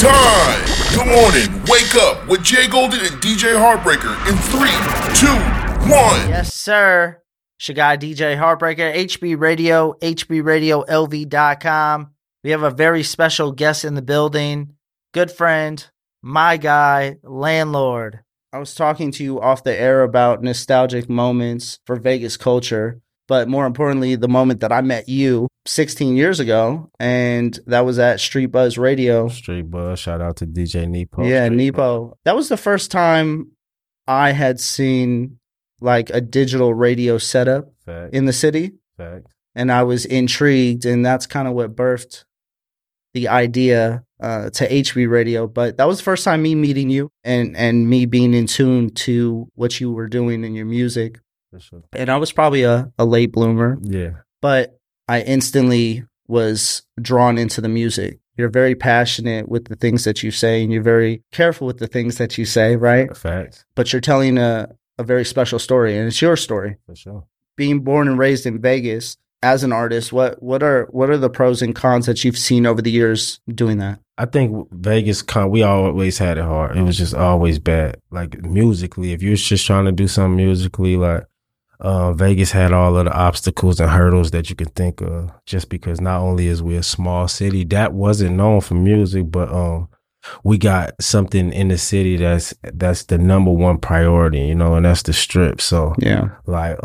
time. Good morning. Wake up with Jay Golden and DJ Heartbreaker in 3, 2, 1. Yes, sir. Shagai DJ Heartbreaker, HB Radio, HBRadioLV.com. We have a very special guest in the building. Good friend, my guy, Landlord. I was talking to you off the air about nostalgic moments for Vegas culture, but more importantly, the moment that I met you 16 years ago, and that was at Street Buzz Radio. Street Buzz, shout out to DJ Nepo. Yeah, Street Nepo. Buzz. That was the first time I had seen like a digital radio setup in the city, and I was intrigued, and that's kind of what birthed the idea to HB Radio. But that was the first time me meeting you and me being in tune to what you were doing in your music. For sure. And I was probably a late bloomer. Yeah. But I instantly was drawn into the music. You're very passionate with the things that you say, and you're very careful with the things that you say, right? Facts. But you're telling a very special story, and it's your story. For sure. Being born and raised in Vegas, as an artist, what are the pros and cons that you've seen over the years doing that? I think Vegas, we always had it hard. It was just always bad. Like musically, if you're just trying to do something musically, like Vegas had all of the obstacles and hurdles that you could think of, just because not only is we a small city that wasn't known for music, but we got something in the city that's the number one priority, you know, and that's the strip. So yeah, like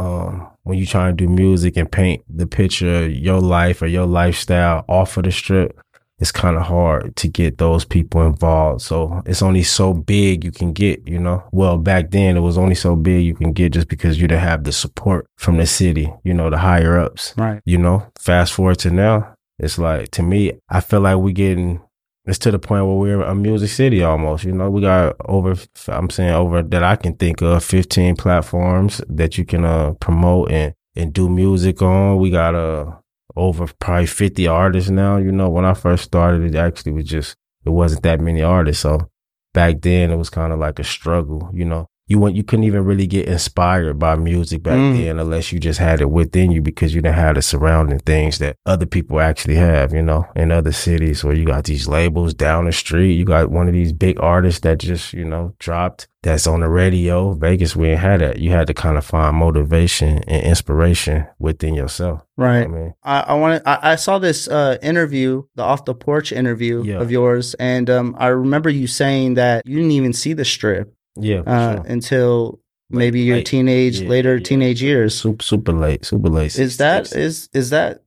when you try to do music and paint the picture, your life or your lifestyle off of the strip, it's kind of hard to get those people involved. So it's only so big you can get, you know. Well, back then it was only so big you can get, just because you didn't have the support from the city, you know, the higher ups. Right. You know, fast forward to now, it's like, to me, I feel like we're getting, it's to the point where we're a music city almost, you know. We got over that I can think of 15 platforms that you can promote and do music on. We got over probably 50 artists now. You know, when I first started, it actually was just, it wasn't that many artists. So back then it was kind of like a struggle, you know. You couldn't even really get inspired by music back then, unless you just had it within you, because you didn't have the surrounding things that other people actually have, you know, in other cities where you got these labels down the street. You got one of these big artists that just, you know, dropped, that's on the radio. Vegas, we ain't had that. You had to kind of find motivation and inspiration within yourself. Right. You know what I mean? I saw this interview, the Off the Porch interview of yours, and I remember you saying that you didn't even see the strip. Yeah, sure. Until maybe your teenage years. Super late. Is that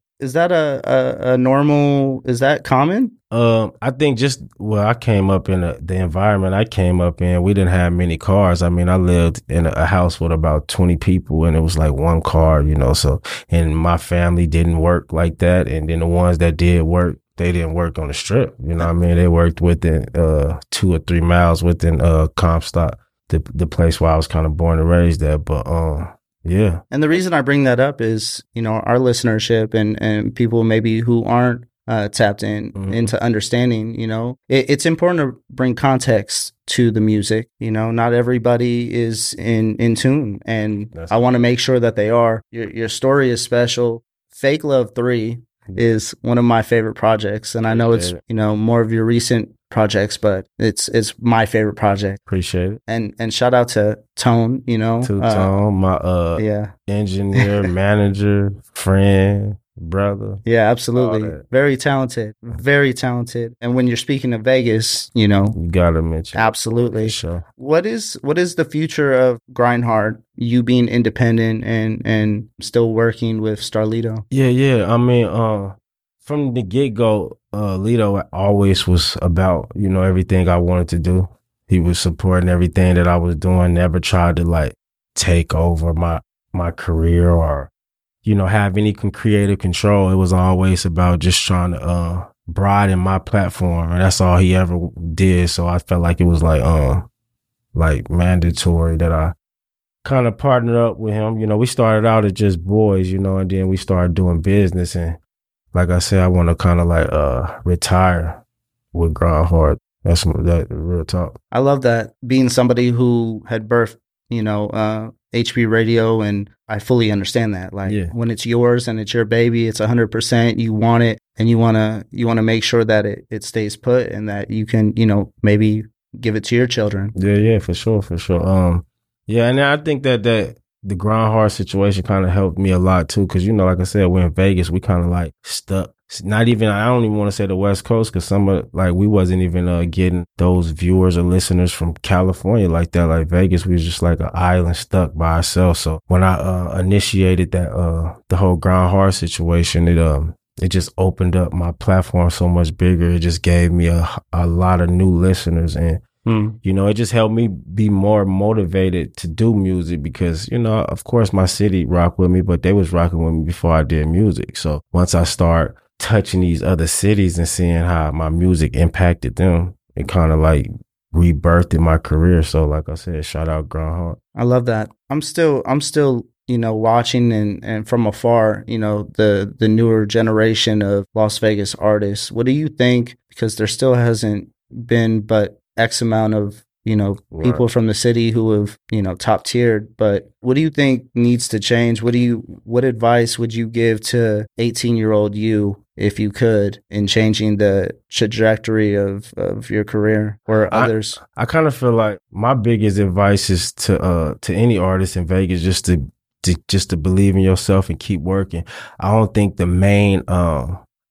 common? I think just I came up in the environment I came up in, we didn't have many cars. I mean, I lived in a house with about 20 people, and it was like one car, you know. So, and my family didn't work like that, and then the ones that did work, they didn't work on the strip, you know what I mean? They worked within 2 or 3 miles within Comstock, the place where I was kind of born and raised at. But yeah. And the reason I bring that up is, you know, our listenership and people maybe who aren't tapped in into understanding, you know, it's important to bring context to the music. You know, not everybody is in tune, and I want to make sure that they are. Your story is special. Fake Love 3 is one of my favorite projects, and I know it's, you know, more of your recent projects, but it's my favorite project. Appreciate it. And shout out to Tone, you know, Tone, my engineer, manager, friend, brother. Yeah, absolutely. Very talented. And when you're speaking of Vegas, you know, you gotta mention. Absolutely. Sure. What is the future of Grind Hard? You being independent and still working with Starlito. Yeah. I mean, from the get-go, Lito always was about, you know, everything I wanted to do. He was supporting everything that I was doing, never tried to like take over my career or, you know, have any creative control. It was always about just trying to broaden my platform, and that's all he ever did. So I felt like it was like mandatory that I kind of partnered up with him. You know, we started out as just boys, you know, and then we started doing business. And like I said, I want to kind of like retire with Grind Hard. That's real talk. I love that, being somebody who had birthed you know, HB Radio, and I fully understand that. Like, yeah, when it's yours and it's your baby, it's 100%. You want it, and you want to make sure that it stays put, and that you can, you know, maybe give it to your children. Yeah, for sure. Yeah, and I think that the Grind Hard situation kind of helped me a lot too, because, you know, like I said, we're in Vegas, we kind of like stuck. I don't even want to say the West Coast, because we wasn't even getting those viewers or listeners from California like that. Like Vegas, we was just like an island stuck by ourselves. So when I initiated that the whole Grind Hard situation, it just opened up my platform so much bigger. It just gave me a lot of new listeners, and you know, it just helped me be more motivated to do music, because, you know, of course my city rocked with me, but they was rocking with me before I did music. So once I start touching these other cities and seeing how my music impacted them, it kind of like rebirthed in my career. So like I said, shout out Grind Hard. I love that. I'm still, you know, watching and from afar, you know, the newer generation of Las Vegas artists. What do you think? Because there still hasn't been but X amount of, you know, right, people from the city who have, you know, top tiered, but what do you think needs to change? What advice would you give to 18-year-old you, if you could, in changing the trajectory of your career or others? I kind of feel like my biggest advice is to any artist in Vegas, just to believe in yourself and keep working. I don't think the main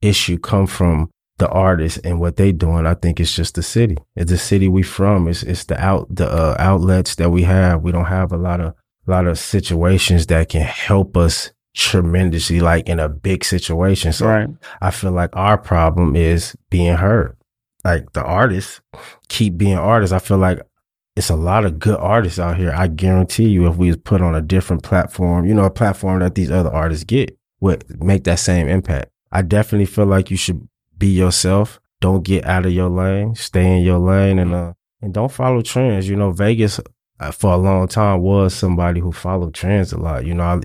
issue come from the artists and what they doing. I think it's just the city. It's the city we from. It's the outlets that we have. We don't have a lot of situations that can help us tremendously, like in a big situation. So right, I feel like our problem is being heard. Like the artists keep being artists. I feel like it's a lot of good artists out here. I guarantee you, if we was put on a different platform, you know, a platform that these other artists get, would make that same impact. I definitely feel like you should be yourself. Don't get out of your lane. Stay in your lane, and don't follow trends. You know, Vegas for a long time was somebody who followed trends a lot. You know, I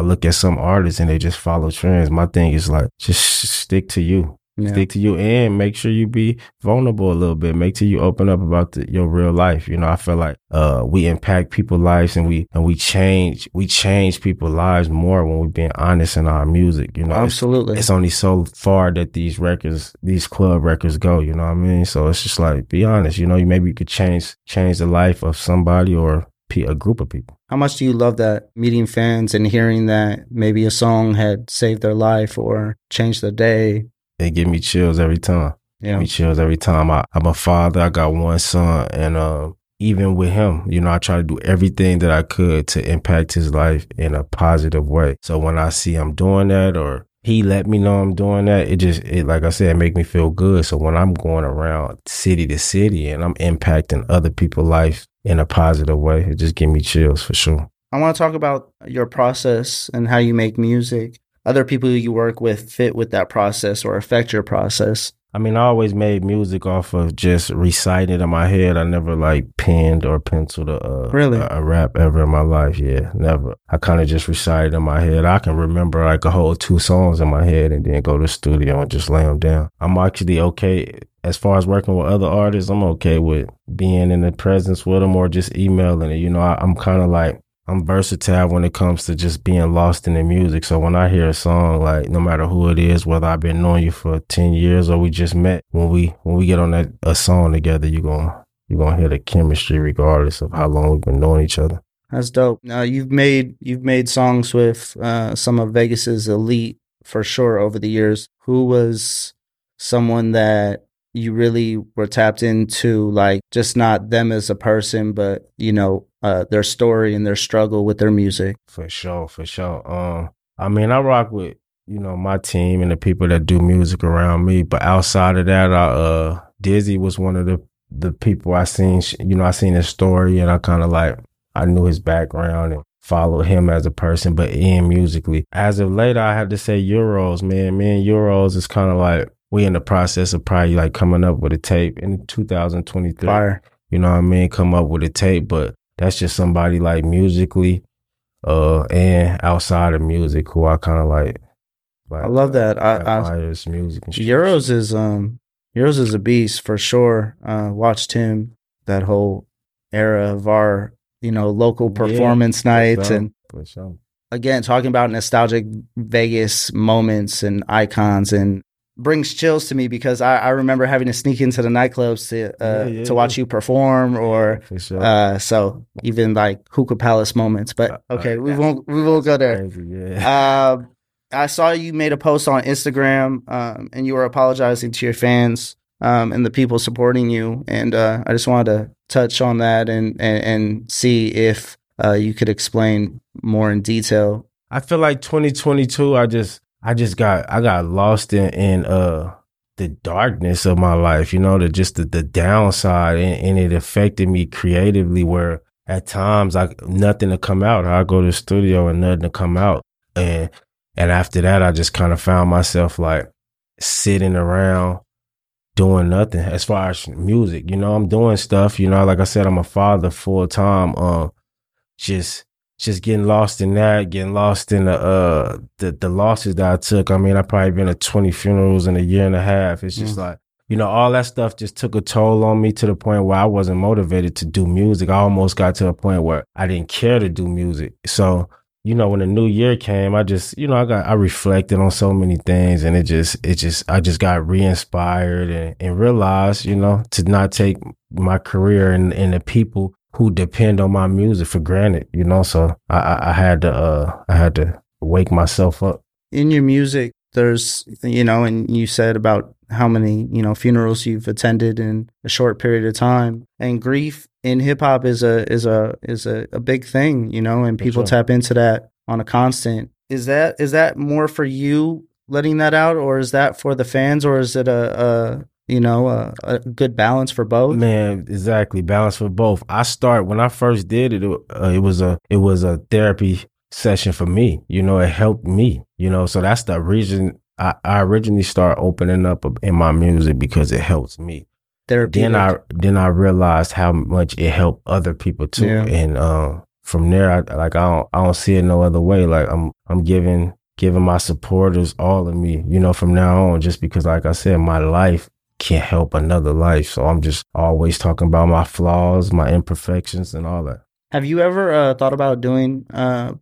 look at some artists and they just follow trends. My thing is like, just stick to you. Yeah. Stick to you, and make sure you be vulnerable a little bit. Make sure you open up about your real life. You know, I feel like we impact people's lives, and we change people's lives more when we're being honest in our music. You know, absolutely, it's only so far that these records, these club records, go. You know what I mean? So it's just like, be honest. You know, maybe you could change the life of somebody or a group of people. How much do you love that, meeting fans and hearing that maybe a song had saved their life or changed their day? They give me chills every time. Yeah. Give me chills every time. I'm a father. I got one son. And even with him, you know, I try to do everything that I could to impact his life in a positive way. So when I see I'm doing that, or he let me know I'm doing that, it like I said, make me feel good. So when I'm going around city to city and I'm impacting other people's life in a positive way, it just give me chills for sure. I want to talk about your process and how you make music. Other people you work with fit with that process or affect your process? I mean, I always made music off of just reciting in my head. I never like penned or penciled a rap ever in my life. Yeah, never. I kind of just recited in my head. I can remember like a whole 2 songs in my head and then go to the studio and just lay them down. I'm actually okay. As far as working with other artists, I'm okay with being in the presence with them or just emailing it. You know, I'm kind of like, I'm versatile when it comes to just being lost in the music. So when I hear a song, like no matter who it is, whether I've been knowing you for 10 years or we just met, when we get on a song together, you're gonna hear the chemistry regardless of how long we've been knowing each other. That's dope. Now you've made songs with some of Vegas's elite for sure over the years. Who was someone that you really were tapped into, like just not them as a person, but you know, their story and their struggle with their music? For sure. I mean, I rock with, you know, my team and the people that do music around me. But outside of that, Dizzy was one of the people I seen. You know, I seen his story and I kind of like, I knew his background and follow him as a person, but in musically. As of later, I have to say Euros, man. Me and Euros is kind of like, we in the process of probably like coming up with a tape in 2023. Fire. You know what I mean? Come up with a tape, but that's just somebody like musically and outside of music who I kind of like. I love that. I music and Euros is a beast for sure. Watched him that whole era of our you know, local performance nights. And again, talking about nostalgic Vegas moments and icons, and brings chills to me because I remember having to sneak into the nightclubs to watch you perform, or so even like Hookah Palace moments. But okay, we won't go there. Crazy, yeah. I saw you made a post on Instagram, and you were apologizing to your fans and the people supporting you, and I just wanted to touch on that and see if you could explain more in detail. I feel like 2022, I got lost in the darkness of my life, you know, the downside, and it affected me creatively, where at times nothing to come out. I go to the studio and nothing to come out. And after that, I just kind of found myself like sitting around doing nothing as far as music. You know, I'm doing stuff, you know, like I said, I'm a father full time, just getting lost in that, getting lost in the losses that I took. I mean, I've probably been to 20 funerals in a year and a half. It's just like, you know, all that stuff just took a toll on me to the point where I wasn't motivated to do music. I almost got to a point where I didn't care to do music. So, you know, when the new year came, I just, you know, I reflected on so many things, and I just got re-inspired and realized, you know, to not take my career and the people who depend on my music for granted, you know. So I had to wake myself up. In your music, there's, you know, and you said about how many, you know, funerals you've attended in a short period of time, and grief in hip hop is a big thing, you know, and people tap into that on a constant. Is that more for you letting that out, or is that for the fans, or is it a good balance for both? Man, exactly. Balance for both. When I first did it, it was a therapy session for me. You know, it helped me, you know, so that's the reason I originally started opening up in my music, because it helps me. Then I realized how much it helped other people too. Yeah. And from there, I don't see it no other way. Like I'm giving my supporters all of me, you know, from now on, just because, like I said, my life can help another life. So I'm just always talking about my flaws, my imperfections, and all that. Have you ever thought about doing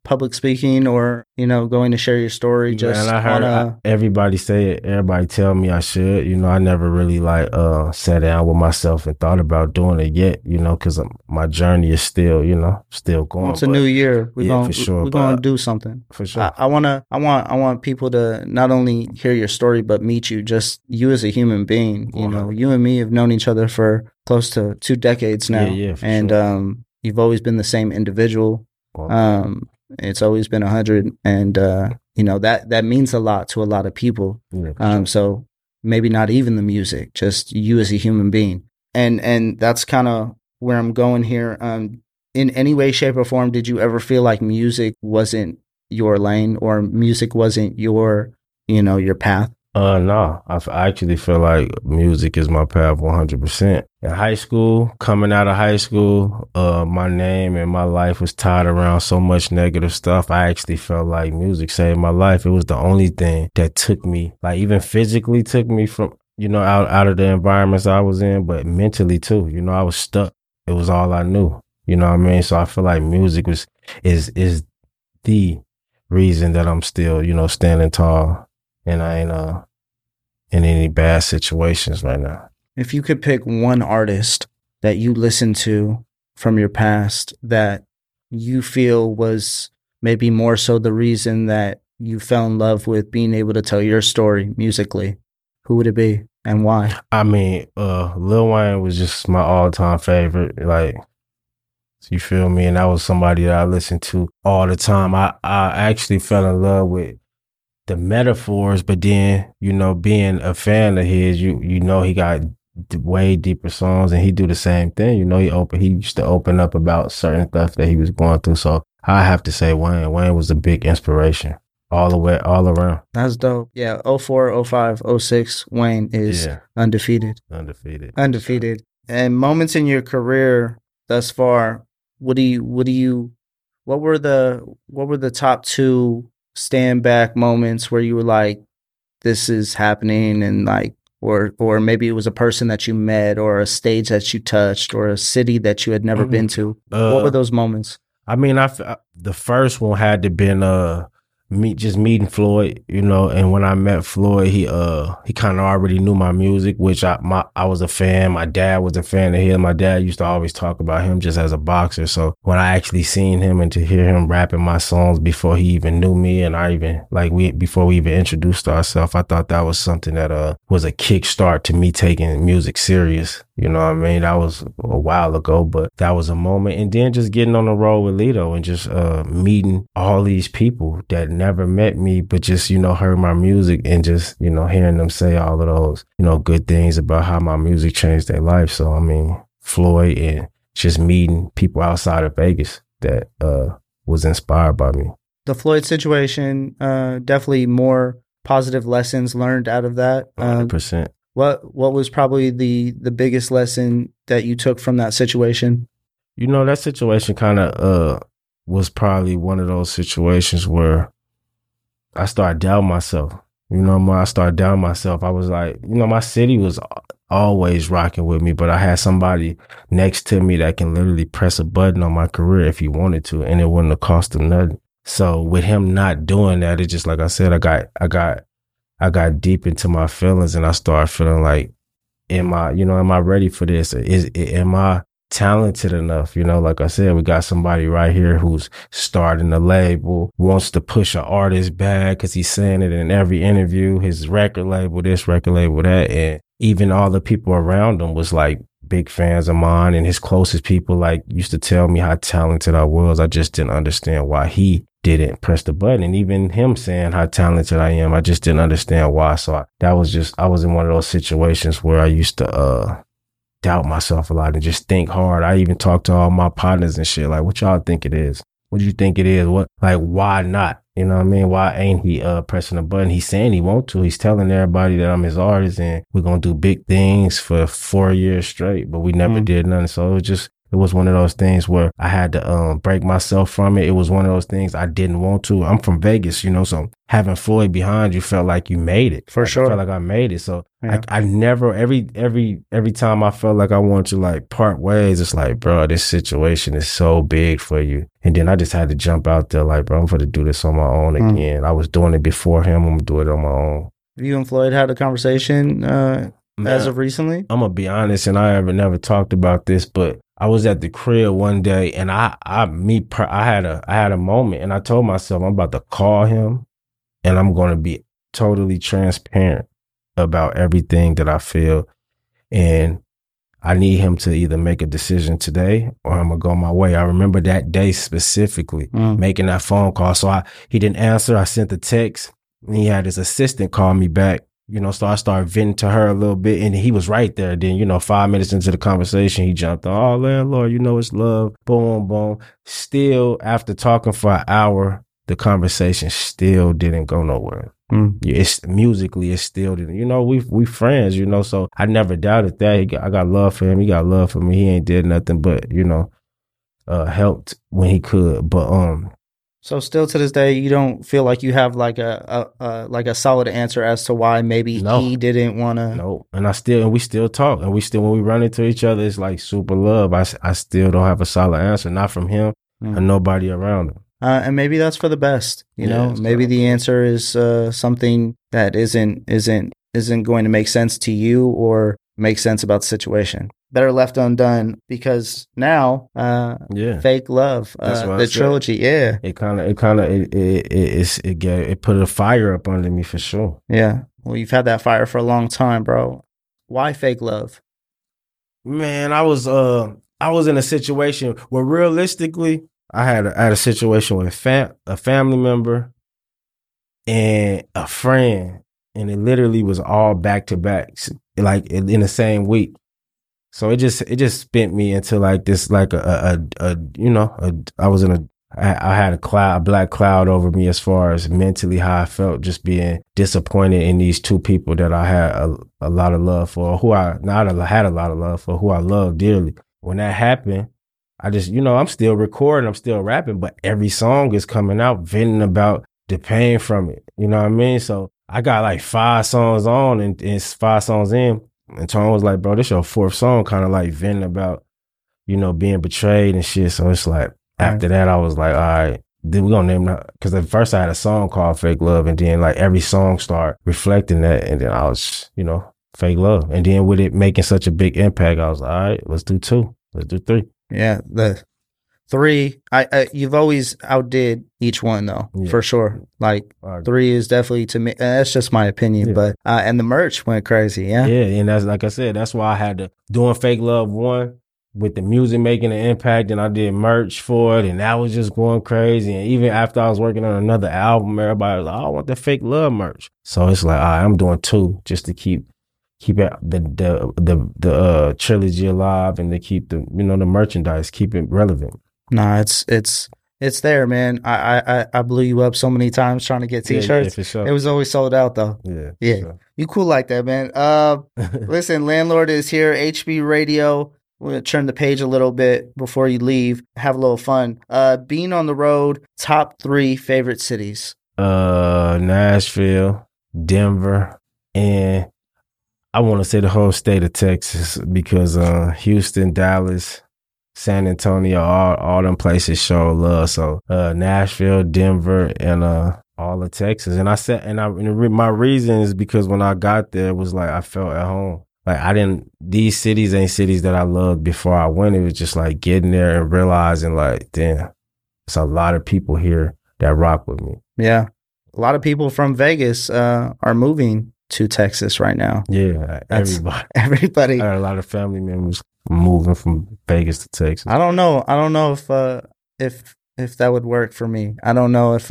public speaking, or, you know, going to share your story? Just man, I heard everybody say it. Everybody tell me I should. You know, I never really like sat down with myself and thought about doing it yet, you know, because my journey is still, you know, still going. It's a new year. We're going to do something. For sure. I want people to not only hear your story, but meet you, just you as a human being. You know, you and me have known each other for close to 2 decades now. Yeah, for sure. You've always been the same individual. It's always been 100, and you know that means a lot to a lot of people. So maybe not even the music, just you as a human being, and that's kind of where I'm going here. In any way, shape, or form, did you ever feel like music wasn't your lane, or music wasn't your path? No, I actually feel like music is my path 100%. In high school, coming out of high school, my name and my life was tied around so much negative stuff. I actually felt like music saved my life. It was the only thing that took me, like even physically took me from, you know, out of the environments I was in, but mentally too. You know, I was stuck. It was all I knew. You know what I mean? So I feel like music is the reason that I'm still, you know, standing tall. And I ain't in any bad situations right now. If you could pick one artist that you listened to from your past that you feel was maybe more so the reason that you fell in love with being able to tell your story musically, who would it be and why? I mean, Lil Wayne was just my all-time favorite. Like, you feel me? And that was somebody that I listened to all the time. I actually fell in love with the metaphors, but then, you know, being a fan of his, you know, he got way deeper songs, and he do the same thing. You know, he used to open up about certain stuff that he was going through. So I have to say Wayne was a big inspiration all the way, all around. That's dope. Yeah. 04, 05, 06, Wayne is undefeated. Undefeated. And moments in your career thus far, what were the top 2 stand back moments where you were like, this is happening, and like, or maybe it was a person that you met, or a stage that you touched, or a city that you had never been to. What were those moments? I mean, the first one had to been meeting Floyd, you know. And when I met Floyd, he kind of already knew my music, which I was a fan. My dad was a fan of him. My dad used to always talk about him just as a boxer. So when I actually seen him and to hear him rapping my songs before he even knew me, and before we even introduced ourselves, I thought that was something that was a kickstart to me taking music serious. You know what I mean? That was a while ago, but that was a moment. And then just getting on the road with Lito and just meeting all these people that never met me, but just, you know, heard my music and just, you know, hearing them say all of those, you know, good things about how my music changed their life. So, I mean, Floyd and just meeting people outside of Vegas that was inspired by me. The Floyd situation, definitely more positive lessons learned out of that. 100%. What was probably the biggest lesson that you took from that situation? You know, that situation kind of was probably one of those situations where I started doubting myself. You know, when I started doubting myself, I was like, you know, my city was always rocking with me, but I had somebody next to me that can literally press a button on my career if he wanted to, and it wouldn't have cost him nothing. So with him not doing that, it just, like I said, I got deep into my feelings, and I started feeling like, am I ready for this? Am I talented enough? You know, like I said, we got somebody right here who's starting a label, wants to push an artist back because he's saying it in every interview, his record label, this record label, that. And even all the people around him was like big fans of mine, and his closest people like used to tell me how talented I was. I just didn't understand why he didn't press the button. And even him saying how talented I am, I just didn't understand why. So I was in one of those situations where I used to doubt myself a lot and just think hard. I even talked to all my partners and shit, like, what y'all think it is? What do you think it is? What, like, why not? You know what I mean? Why ain't he pressing the button? He's saying he want to. He's telling everybody that I'm his artist and we're going to do big things for 4 years straight, but we never did nothing. So it was one of those things where I had to break myself from it. It was one of those things I didn't want to. I'm from Vegas, you know, so having Floyd behind you felt like you made it. For sure. I felt like I made it. So yeah. I never, every time I felt like I wanted to like part ways, it's like, bro, this situation is so big for you. And then I just had to jump out there like, bro, I'm going to do this on my own again. I was doing it before him. I'm going to do it on my own. Have you and Floyd had a conversation as of recently? I'm going to be honest, and I never talked about this, but I was at the crib one day, and I had a moment, and I told myself I'm about to call him, and I'm going to be totally transparent about everything that I feel, and I need him to either make a decision today or I'm going to go my way. I remember that day specifically making that phone call. So he didn't answer. I sent the text, and he had his assistant call me back. You know, so I started venting to her a little bit, and he was right there. Then, you know, 5 minutes into the conversation, he jumped on, oh, landlord, you know, it's love. Boom, boom. Still, after talking for an hour, the conversation still didn't go nowhere. It's musically, it still didn't. You know, we friends, you know, so I never doubted that. I got love for him. He got love for me. He ain't did nothing but, you know, helped when he could. But, so still to this day, you don't feel like you have like a solid answer as to why maybe he didn't want to. No, and we still talk, and we still, when we run into each other, it's like super love. I still don't have a solid answer, not from him or nobody around him. And maybe that's for the best, you know. Maybe the answer is something that isn't going to make sense to you or make sense about the situation. Better left undone, because now, Fake Love, the trilogy, yeah. It put a fire up under me for sure. Yeah. Well, you've had that fire for a long time, bro. Why Fake Love? Man, I was in a situation where realistically, I had a situation with a family member and a friend, and it literally was all back to back, like in the same week. So it just spent me into like this, like I had a black cloud over me as far as mentally how I felt, just being disappointed in these two people that I had a lot of love for, who I love dearly. When that happened, I just, you know, I'm still recording, I'm still rapping, but every song is coming out venting about the pain from it. You know what I mean? So I got like 5 songs on and it's 5 songs in. And Tone was like, bro, this your 4th song, kind of like venting about, you know, being betrayed and shit. So it's like, after that, I was like, all right, then we're going to name that. Because at first I had a song called Fake Love, and then like every song started reflecting that. And then I was, you know, Fake Love. And then with it making such a big impact, I was like, all right, let's do 2. Let's do 3. Yeah, the 3, I you've always outdid each one though, for sure. Like 3 is definitely, to me, that's just my opinion, but, and the merch went crazy, Yeah, and that's, like I said, that's why I had to, doing Fake Love 1, with the music making an impact, and I did merch for it, and that was just going crazy. And even after I was working on another album, everybody was like, oh, I want the Fake Love merch. So it's like, all right, I'm doing 2 just to keep the trilogy alive, and to keep the, you know, the merchandise, keep it relevant. Nah, it's there, man. I blew you up so many times trying to get t-shirts. Yeah, for sure. It was always sold out though. Yeah. Sure. You cool like that, man. Listen, Landlord is here, HB Radio. We're going to turn the page a little bit before you leave. Have a little fun. Being on the road, top 3 favorite cities. Nashville, Denver, and I want to say the whole state of Texas, because Houston, Dallas, San Antonio, all them places show love. So Nashville, Denver, and all of Texas. And I said, my reason is because when I got there, it was like I felt at home. Like these cities ain't cities that I loved before I went. It was just like getting there and realizing like, damn, it's a lot of people here that rock with me. Yeah. A lot of people from Vegas are moving to Texas right now. Yeah, everybody. I had a lot of family members moving from Vegas to Texas. I don't know if that would work for me. I don't know if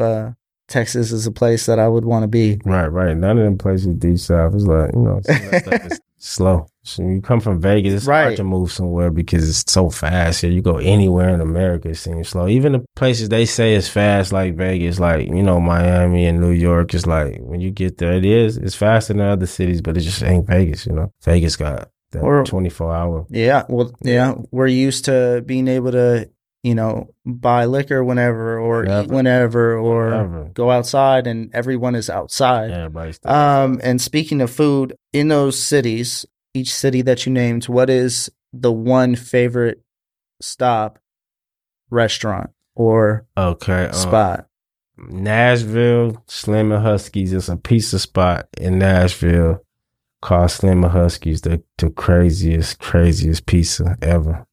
Texas is a place that I would want to be. Right. None of them places deep south. It's like, you know, stuff is slow. So you come from Vegas, it's hard to move somewhere because it's so fast here. You go anywhere in America, it seems slow. Even the places they say is fast, like Vegas, like, you know, Miami and New York, it's like when you get there, it's faster than other cities, but it just ain't Vegas, you know. Vegas got that 24-hour. Yeah, well, yeah, we're used to being able to, you know, buy liquor whenever or eat whenever or go outside, and everyone is outside. Everybody's and speaking of food, in those cities, each city that you named, what is the one favorite stop, restaurant, or spot? Nashville, Slim and Husky's. It's a pizza spot in Nashville called Slim and Husky's, the craziest pizza ever.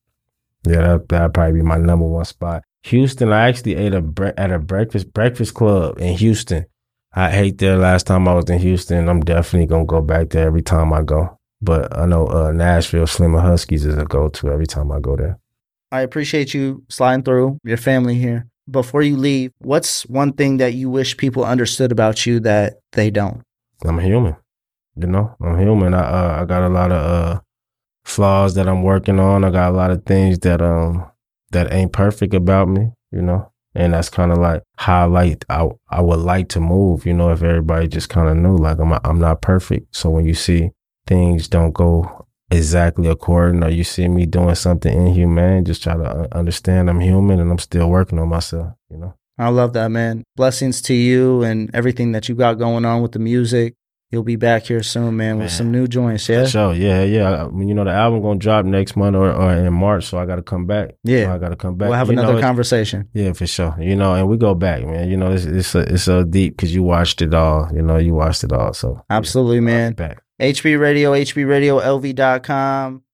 Yeah, that'd probably be my number 1 spot. Houston, I actually ate at a breakfast club in Houston. I ate there last time I was in Houston. I'm definitely going to go back there every time I go. But I know Nashville, Slim and Husky's is a go-to every time I go there. I appreciate you sliding through, your family here. Before you leave, what's one thing that you wish people understood about you that they don't? I'm a human. You know, I'm human. I got a lot of... flaws that I'm working on. I got a lot of things that that ain't perfect about me, you know, and that's kind of like how I would like to move, you know, if everybody just kind of knew like I'm not perfect. So when you see things don't go exactly according, or you see me doing something inhumane, just try to understand I'm human and I'm still working on myself, you know. I love that, man. Blessings to you and everything that you got going on with the music. You'll be back here soon, man, with some new joints, yeah? Sure, yeah. I mean, you know, the album going to drop next month or in March, so I got to come back. Yeah. We'll have another conversation. Yeah, for sure. You know, and we go back, man. You know, it's so deep because you watched it all. You know, so. Absolutely, man. HB Radio, HBRadioLV.com.